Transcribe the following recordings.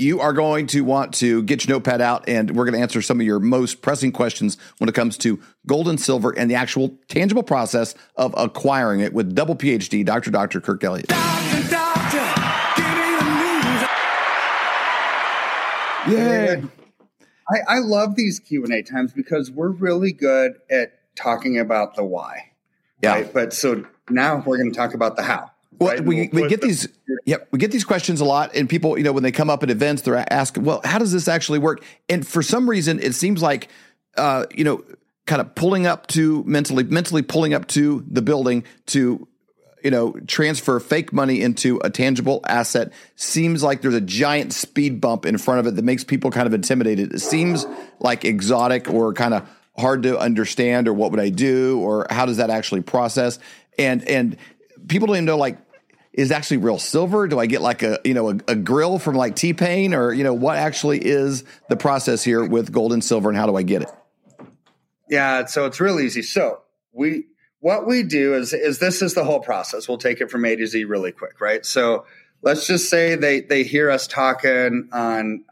You are going to want to get your notepad out, and we're going to answer some of your most pressing questions when it comes to gold and silver and the actual tangible process of acquiring it with double PhD, Dr. Kirk Elliott. Doctor, give me the news. Yeah. I love these Q&A times because we're really good at talking about the why. Yeah. Right? But so now we're going to talk about the how. Well, we get these, we get these questions a lot, and people, when they come up at events, they're asking, well, how does this actually work? And for some reason, it seems like, kind of pulling up to mentally pulling up to the building to, transfer fake money into a tangible asset seems like there's a giant speed bump in front of it that makes people kind of intimidated. It seems like exotic or kind of hard to understand, or what would I do, or how does that actually process? And people don't even know, is actually real silver? Do I get a grill from T-Pain, or, what actually is the process here with gold and silver, and how do I get it? Yeah. So it's real easy. So what we do is this is the whole process. We'll take it from A to Z really quick. Right. So let's just say they hear us talking on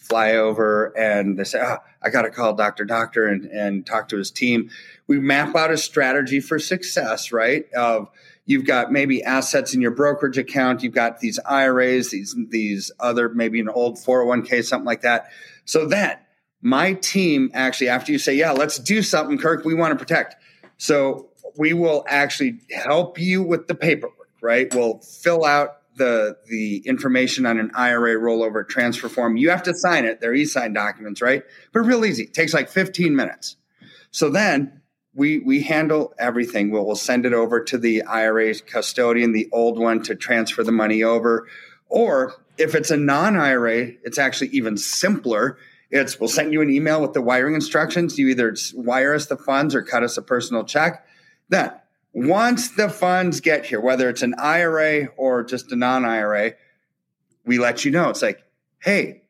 Flyover, and they say, I got to call Dr. and talk to his team. We map out a strategy for success, right? Of, you've got maybe assets in your brokerage account. You've got these IRAs, these other, maybe an old 401k, something like that. So that my team actually, after you say, yeah, let's do something, Kirk, we want to protect. So we will actually help you with the paperwork, right? We'll fill out the information on an IRA rollover transfer form. You have to sign it. They're e-signed documents, right? But real easy. It takes 15 minutes. So then we handle everything. We'll send it over to the IRA custodian, the old one, to transfer the money over. Or if it's a non-IRA, it's actually even simpler. We'll send you an email with the wiring instructions. You either wire us the funds or cut us a personal check. Then once the funds get here, whether it's an IRA or just a non-IRA, we let you know. It's like, hey,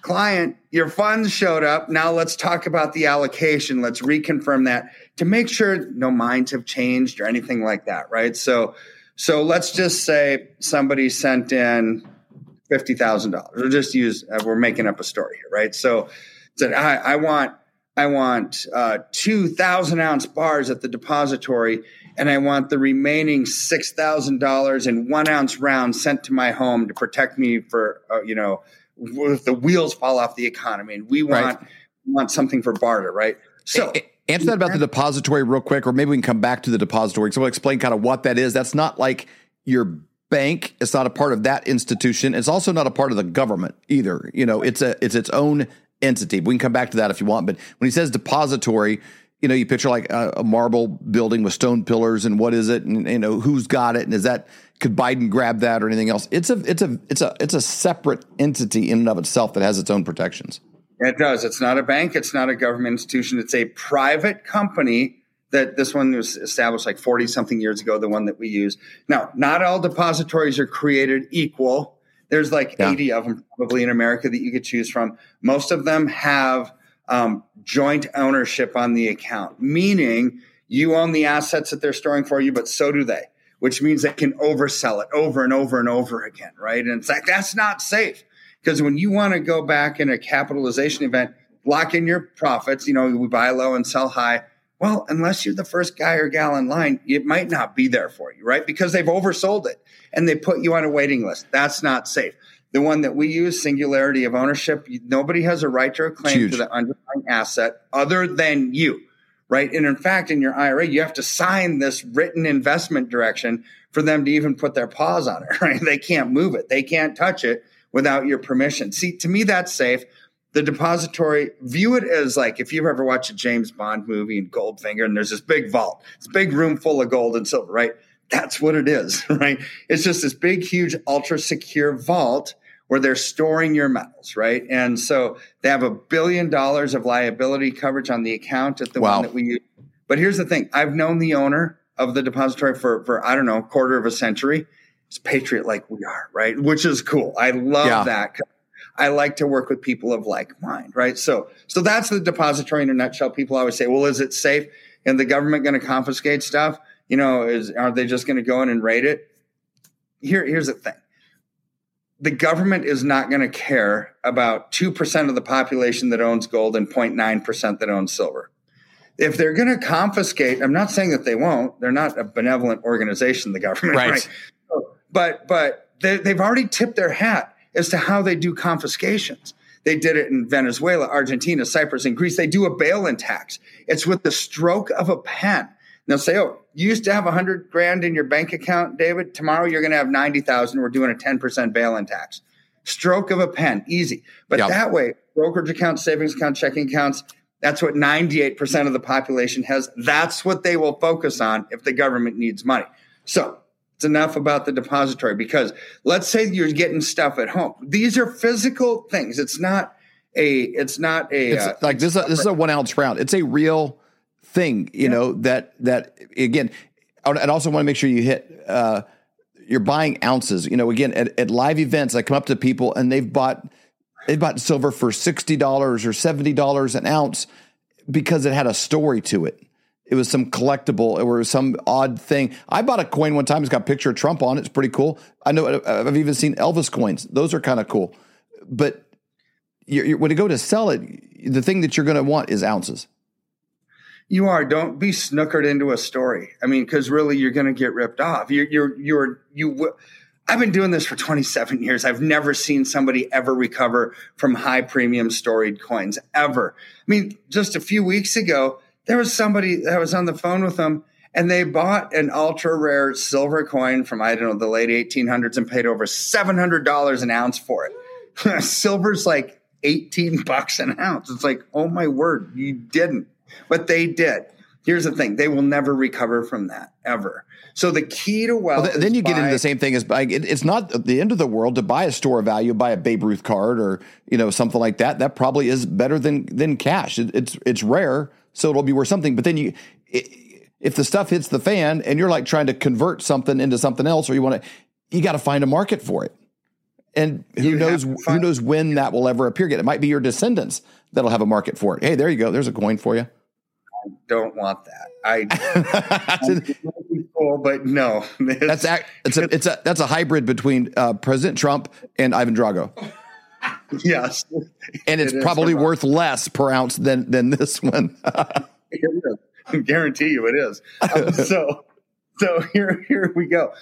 client, your funds showed up. Now let's talk about the allocation. Let's reconfirm that to make sure no minds have changed or anything like that, right? So let's just say somebody sent in $50,000. We'll just use, we're making up a story here, right? So said, I want 2,000 ounce bars at the depository, and I want the remaining $6,000 in 1 ounce rounds sent to my home to protect me for, if the wheels fall off the economy, and we want something for barter, right? So answer that about the depository real quick, or maybe we can come back to the depository. So we'll explain kind of what that is. That's not like your bank. It's not a part of that institution. It's also not a part of the government either. It's its own entity. We can come back to that if you want. But when he says depository, you picture like a marble building with stone pillars, and what is it? And who's got it? And could Biden grab that or anything else? It's a separate entity in and of itself that has its own protections. It does. It's not a bank. It's not a government institution. It's a private company. That this one was established 40 something years ago, the one that we use. Now, not all depositories are created equal. There's 80 of them probably in America that you could choose from. Most of them have joint ownership on the account, meaning you own the assets that they're storing for you, but so do they, which means they can oversell it over and over and over again, right? And it's that's not safe, because when you want to go back in a capitalization event, lock in your profits, we buy low and sell high. Well, unless you're the first guy or gal in line, it might not be there for you, right? Because they've oversold it and they put you on a waiting list. That's not safe. The one that we use, singularity of ownership, nobody has a right or a claim to the underlying asset other than you, right? And in fact, in your IRA, you have to sign this written investment direction for them to even put their paws on it, right? They can't move it. They can't touch it without your permission. See, to me, that's safe. The depository, view it as if you've ever watched a James Bond movie and Goldfinger, and there's this big vault, this big room full of gold and silver, right? That's what it is, right? It's just this big, huge, ultra secure vault where they're storing your metals, right? And so they have $1 billion of liability coverage on the account at the one that we use. But here's the thing. I've known the owner of the depository for I don't know, a quarter of a century. It's patriot like we are, right? Which is cool. I love that. I like to work with people of like mind, right? So that's the depository in a nutshell. People always say, well, is it safe? And the government going to confiscate stuff? You know, are they just going to go in and raid it? Here's the thing. The government is not going to care about 2% of the population that owns gold and 0.9% that owns silver. If they're going to confiscate, I'm not saying that they won't. They're not a benevolent organization, the government, right? But they've already tipped their hat as to how they do confiscations. They did it in Venezuela, Argentina, Cyprus, and Greece. They do a bail-in tax. It's with the stroke of a pen. They'll say, oh, you used to have $100,000 in your bank account, David. Tomorrow you're going to have $90,000. We're doing a 10% bail-in tax. Stroke of a pen, easy. But that way, brokerage accounts, savings accounts, checking accounts, that's what 98% of the population has. That's what they will focus on if the government needs money. So it's enough about the depository, because let's say you're getting stuff at home. These are physical things. This is a 1 ounce round. It's a real thing, you know, that again, and also want to make sure you hit, you're buying ounces, you know, again, at live events, I come up to people and they bought silver for $60 or $70 an ounce because it had a story to it. It was some collectible or some odd thing. I bought a coin one time. It's got a picture of Trump on it. It's pretty cool. I know I've even seen Elvis coins. Those are kind of cool. But when you go to sell it, the thing that you're going to want is ounces. You are. Don't be snookered into a story. I mean, because really you're going to get ripped off. I've been doing this for 27 years. I've never seen somebody ever recover from high premium storied coins, ever. I mean, just a few weeks ago, there was somebody that was on the phone with them, and they bought an ultra rare silver coin from, I don't know, the late 1800s and paid over $700 an ounce for it. Silver's like $18 an ounce. It's like, oh my word, you didn't. But they did. Here's the thing. They will never recover from that, ever. So the key to wealth then you get into the same thing as buying. It's not the end of the world to buy a store of value, buy a Babe Ruth card or, you know, something like that. That probably is better than cash. It's rare, so it'll be worth something. But then if the stuff hits the fan and you're like trying to convert something into something else, or you got to find a market for it. And who knows when that will ever appear again. It might be your descendants that'll have a market for it. Hey, there you go. There's a coin for you. Don't want that. But no. That's a hybrid between President Trump and Ivan Drago. Yes, and it's probably worth less per ounce than this one. I guarantee you, it is. So here we go.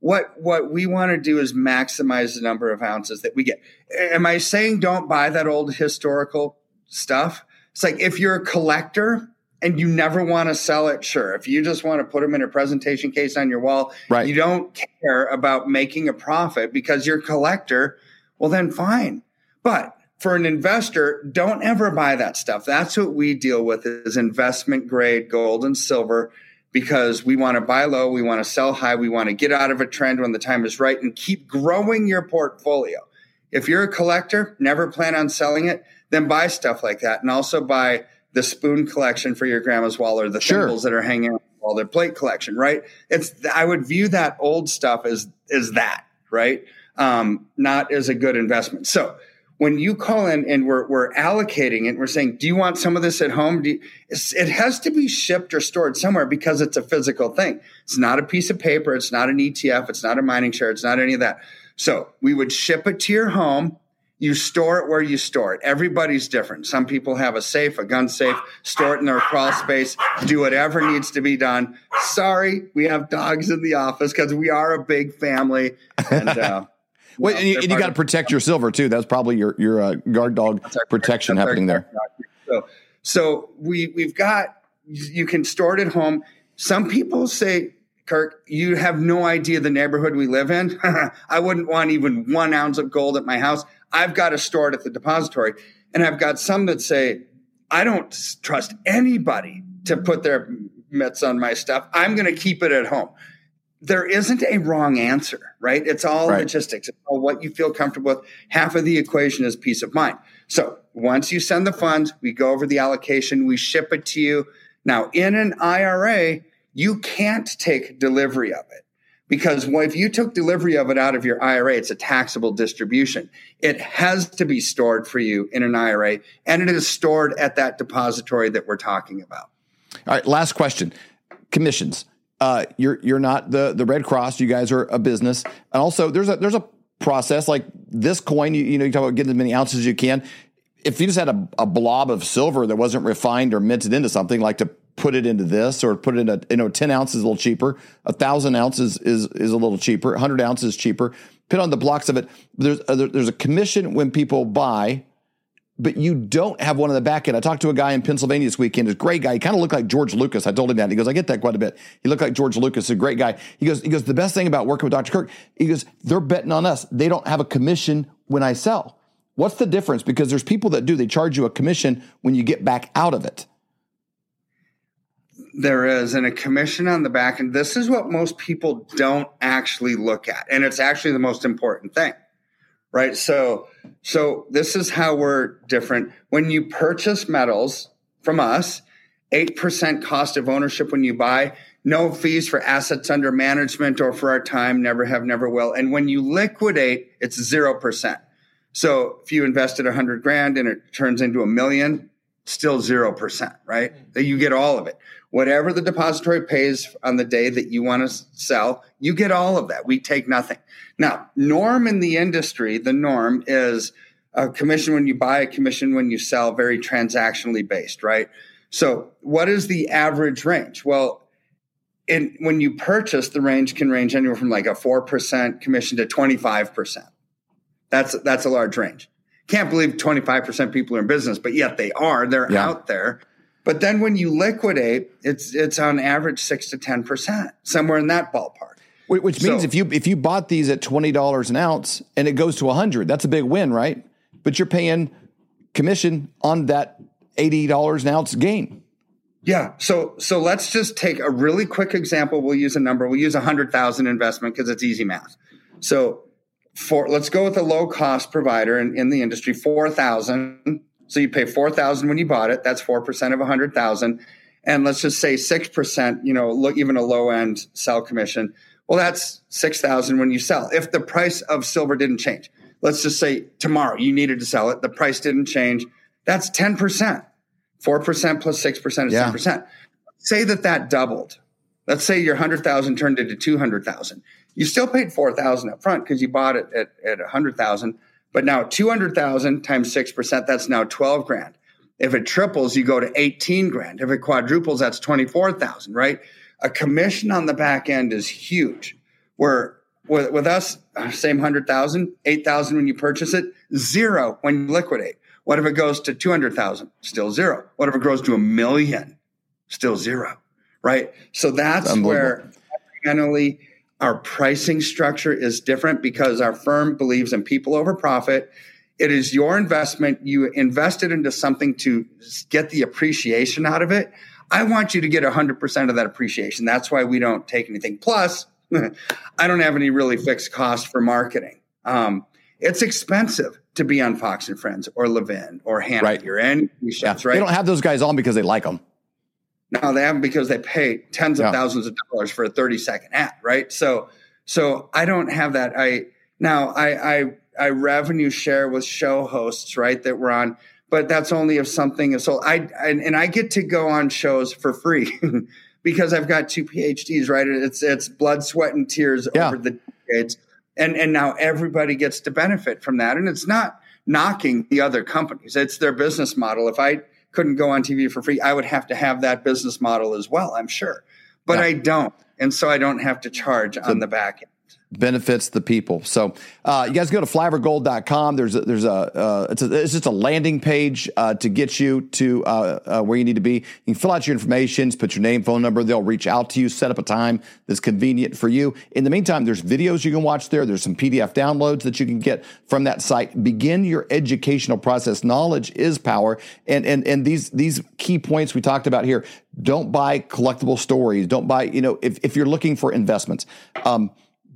What we want to do is maximize the number of ounces that we get. Am I saying don't buy that old historical stuff? It's like, if you're a collector and you never want to sell it, sure. If you just want to put them in a presentation case on your wall, right, you don't care about making a profit because you're a collector, well, then fine. But for an investor, don't ever buy that stuff. That's what we deal with, is investment grade gold and silver, because we want to buy low, we want to sell high, we want to get out of a trend when the time is right and keep growing your portfolio. If you're a collector, never plan on selling it, then buy stuff like that. And also buy the spoon collection for your grandma's wall, or the thimbles that are hanging out on the plate collection, right? I would view that old stuff as that, right? Not as a good investment. So when you call in and we're allocating it, we're saying, do you want some of this at home? It has to be shipped or stored somewhere because it's a physical thing. It's not a piece of paper. It's not an ETF. It's not a mining share. It's not any of that. So we would ship it to your home. You store it where you store it. Everybody's different. Some people have a safe, a gun safe, store it in their crawl space, do whatever needs to be done. Sorry, we have dogs in the office because we are a big family. And, well, and you got to protect your silver too. That's probably your guard dog protection happening there. So we've got, you can store it at home. Some people say, Kirk, you have no idea the neighborhood we live in. I wouldn't want even 1 ounce of gold at my house. I've got to store it at the depository. And I've got some that say, I don't trust anybody to put their mitts on my stuff. I'm going to keep it at home. there isn't a wrong answer, right? It's all logistics. It's all what you feel comfortable with. Half of the equation is peace of mind. So once you send the funds, we go over the allocation, we ship it to you. Now, in an IRA, you can't take delivery of it, because if you took delivery of it out of your IRA, it's a taxable distribution. It has to be stored for you in an IRA, and it is stored at that depository that we're talking about. All right, last question. Commissions. You're not the Red Cross. You guys are a business. And also there's a process like this coin, you talk about getting as many ounces as you can. If you just had a blob of silver that wasn't refined or minted into something, like to put it into this or put it in 10 ounces is a little cheaper. 1,000 ounces is a little cheaper. 100 ounces is cheaper. Put on the blocks of it. There's a commission when people buy, but you don't have one in the back end. I talked to a guy in Pennsylvania this weekend, a great guy. He kind of looked like George Lucas. I told him that. He goes, I get that quite a bit. He looked like George Lucas, a great guy. He goes, the best thing about working with Dr. Kirk, he goes, they're betting on us. They don't have a commission when I sell. What's the difference? Because there's people that do. They charge you a commission when you get back out of it. There is, and a commission on the back. And this is what most people don't actually look at. And it's actually the most important thing. Right. So this is how we're different. When you purchase metals from us, 8% cost of ownership when you buy, no fees for assets under management or for our time, never have, never will. And when you liquidate, it's 0%. So if you invested $100,000 and it turns into $1 million, still 0%, right? You get all of it. Whatever the depository pays on the day that you want to sell, you get all of that. We take nothing. Now, norm in the industry, the norm is a commission when you buy, a commission when you sell, very transactionally based, right? So what is the average range? Well, when you purchase, the range can range anywhere from like a 4% commission to 25%. That's a large range. Can't believe 25% people are in business, but yet they are. They're out there. But then when you liquidate, it's on average 6 to 10%, somewhere in that ballpark. Which means if you bought these at $20 an ounce and it goes to 100, that's a big win, right? But you're paying commission on that $80 an ounce gain. Yeah. So let's just take a really quick example. We'll use a number. We'll use 100,000 investment because it's easy math. So let's go with a low cost provider in the industry, 4,000. So you pay 4,000 when you bought it. That's 4% of 100,000. And let's just say 6%, even a low end sell commission. Well, that's 6,000 when you sell. If the price of silver didn't change, let's just say tomorrow you needed to sell it. The price didn't change. That's 10%. 4% plus 6% is 10%. Say that doubled. Let's say your 100,000 turned into 200,000. You still paid 4,000 up front because you bought it at 100,000. But now 200,000 times 6%, that's now $12,000. If it triples, you go to $18,000. If it quadruples, that's $24,000, right? A commission on the back end is huge. Where with us, same 100,000, 8,000 when you purchase it, 0 when you liquidate. What if it goes to 200,000? Still 0. What if it grows to $1 million? Still 0, right? So that's where generally our pricing structure is different, because our firm believes in people over profit. It is your investment. You invested into something to get the appreciation out of it. I want you to get 100% of that appreciation. That's why we don't take anything. Plus, I don't have any really fixed costs for marketing. It's expensive to be on Fox and Friends or Levin or Hannity or any shows, right? They don't have those guys on because they like them. No, they haven't, because they pay tens of thousands of dollars for a 30-second ad, right? So I don't have that. I revenue share with show hosts, right, that we're on, but that's only if something is sold. And I get to go on shows for free because I've got 2 PhDs, right? It's blood, sweat, and tears over the decades, and now everybody gets to benefit from that. And it's not knocking the other companies; it's their business model. If I couldn't go on TV for free, I would have to have that business model as well, I'm sure. But I don't. And so I don't have to charge on the back end. benefits the people. So you guys go to flyovergold.com. It's just a landing page to get you to where you need to be. You can fill out your information, put your name, phone number. They'll reach out to you, set up a time that's convenient for you. In the meantime, there's videos you can watch there. There's some PDF downloads that you can get from that site. Begin your educational process. Knowledge is power. And these key points we talked about here, don't buy collectible stories. Don't buy, if you're looking for investments,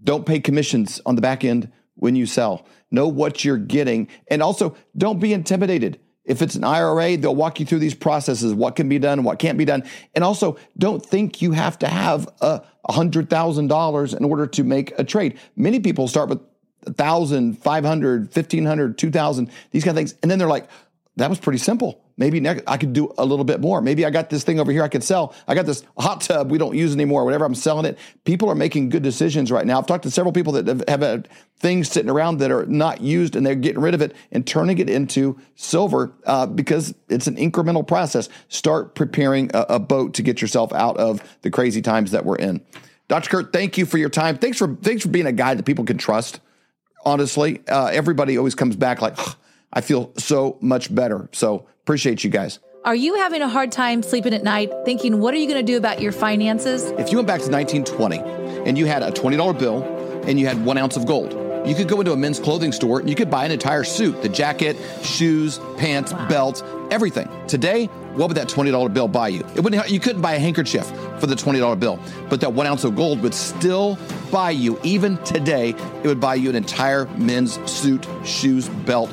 don't pay commissions on the back end when you sell. Know what you're getting. And also, don't be intimidated. If it's an IRA, they'll walk you through these processes, what can be done, what can't be done. And also, don't think you have to have $100,000 in order to make a trade. Many people start with $1,000, $500, $1,500, $2,000, these kind of things. And then they're like, that was pretty simple. Maybe next, I could do a little bit more. Maybe I got this thing over here I could sell. I got this hot tub we don't use anymore, whatever, I'm selling it. People are making good decisions right now. I've talked to several people that have things sitting around that are not used, and they're getting rid of it and turning it into silver because it's an incremental process. Start preparing a boat to get yourself out of the crazy times that we're in. Dr. Kirk, thank you for your time. Thanks for being a guy that people can trust, honestly. Everybody always comes back like, oh, I feel so much better. So appreciate you guys. Are you having a hard time sleeping at night thinking, what are you going to do about your finances? If you went back to 1920 and you had a $20 bill and you had 1 ounce of gold, you could go into a men's clothing store and you could buy an entire suit, the jacket, shoes, pants, belts, everything. Today, what would that $20 bill buy you? It wouldn't. You couldn't buy a handkerchief for the $20 bill, but that 1 ounce of gold would still buy you, even today, it would buy you an entire men's suit, shoes, belt,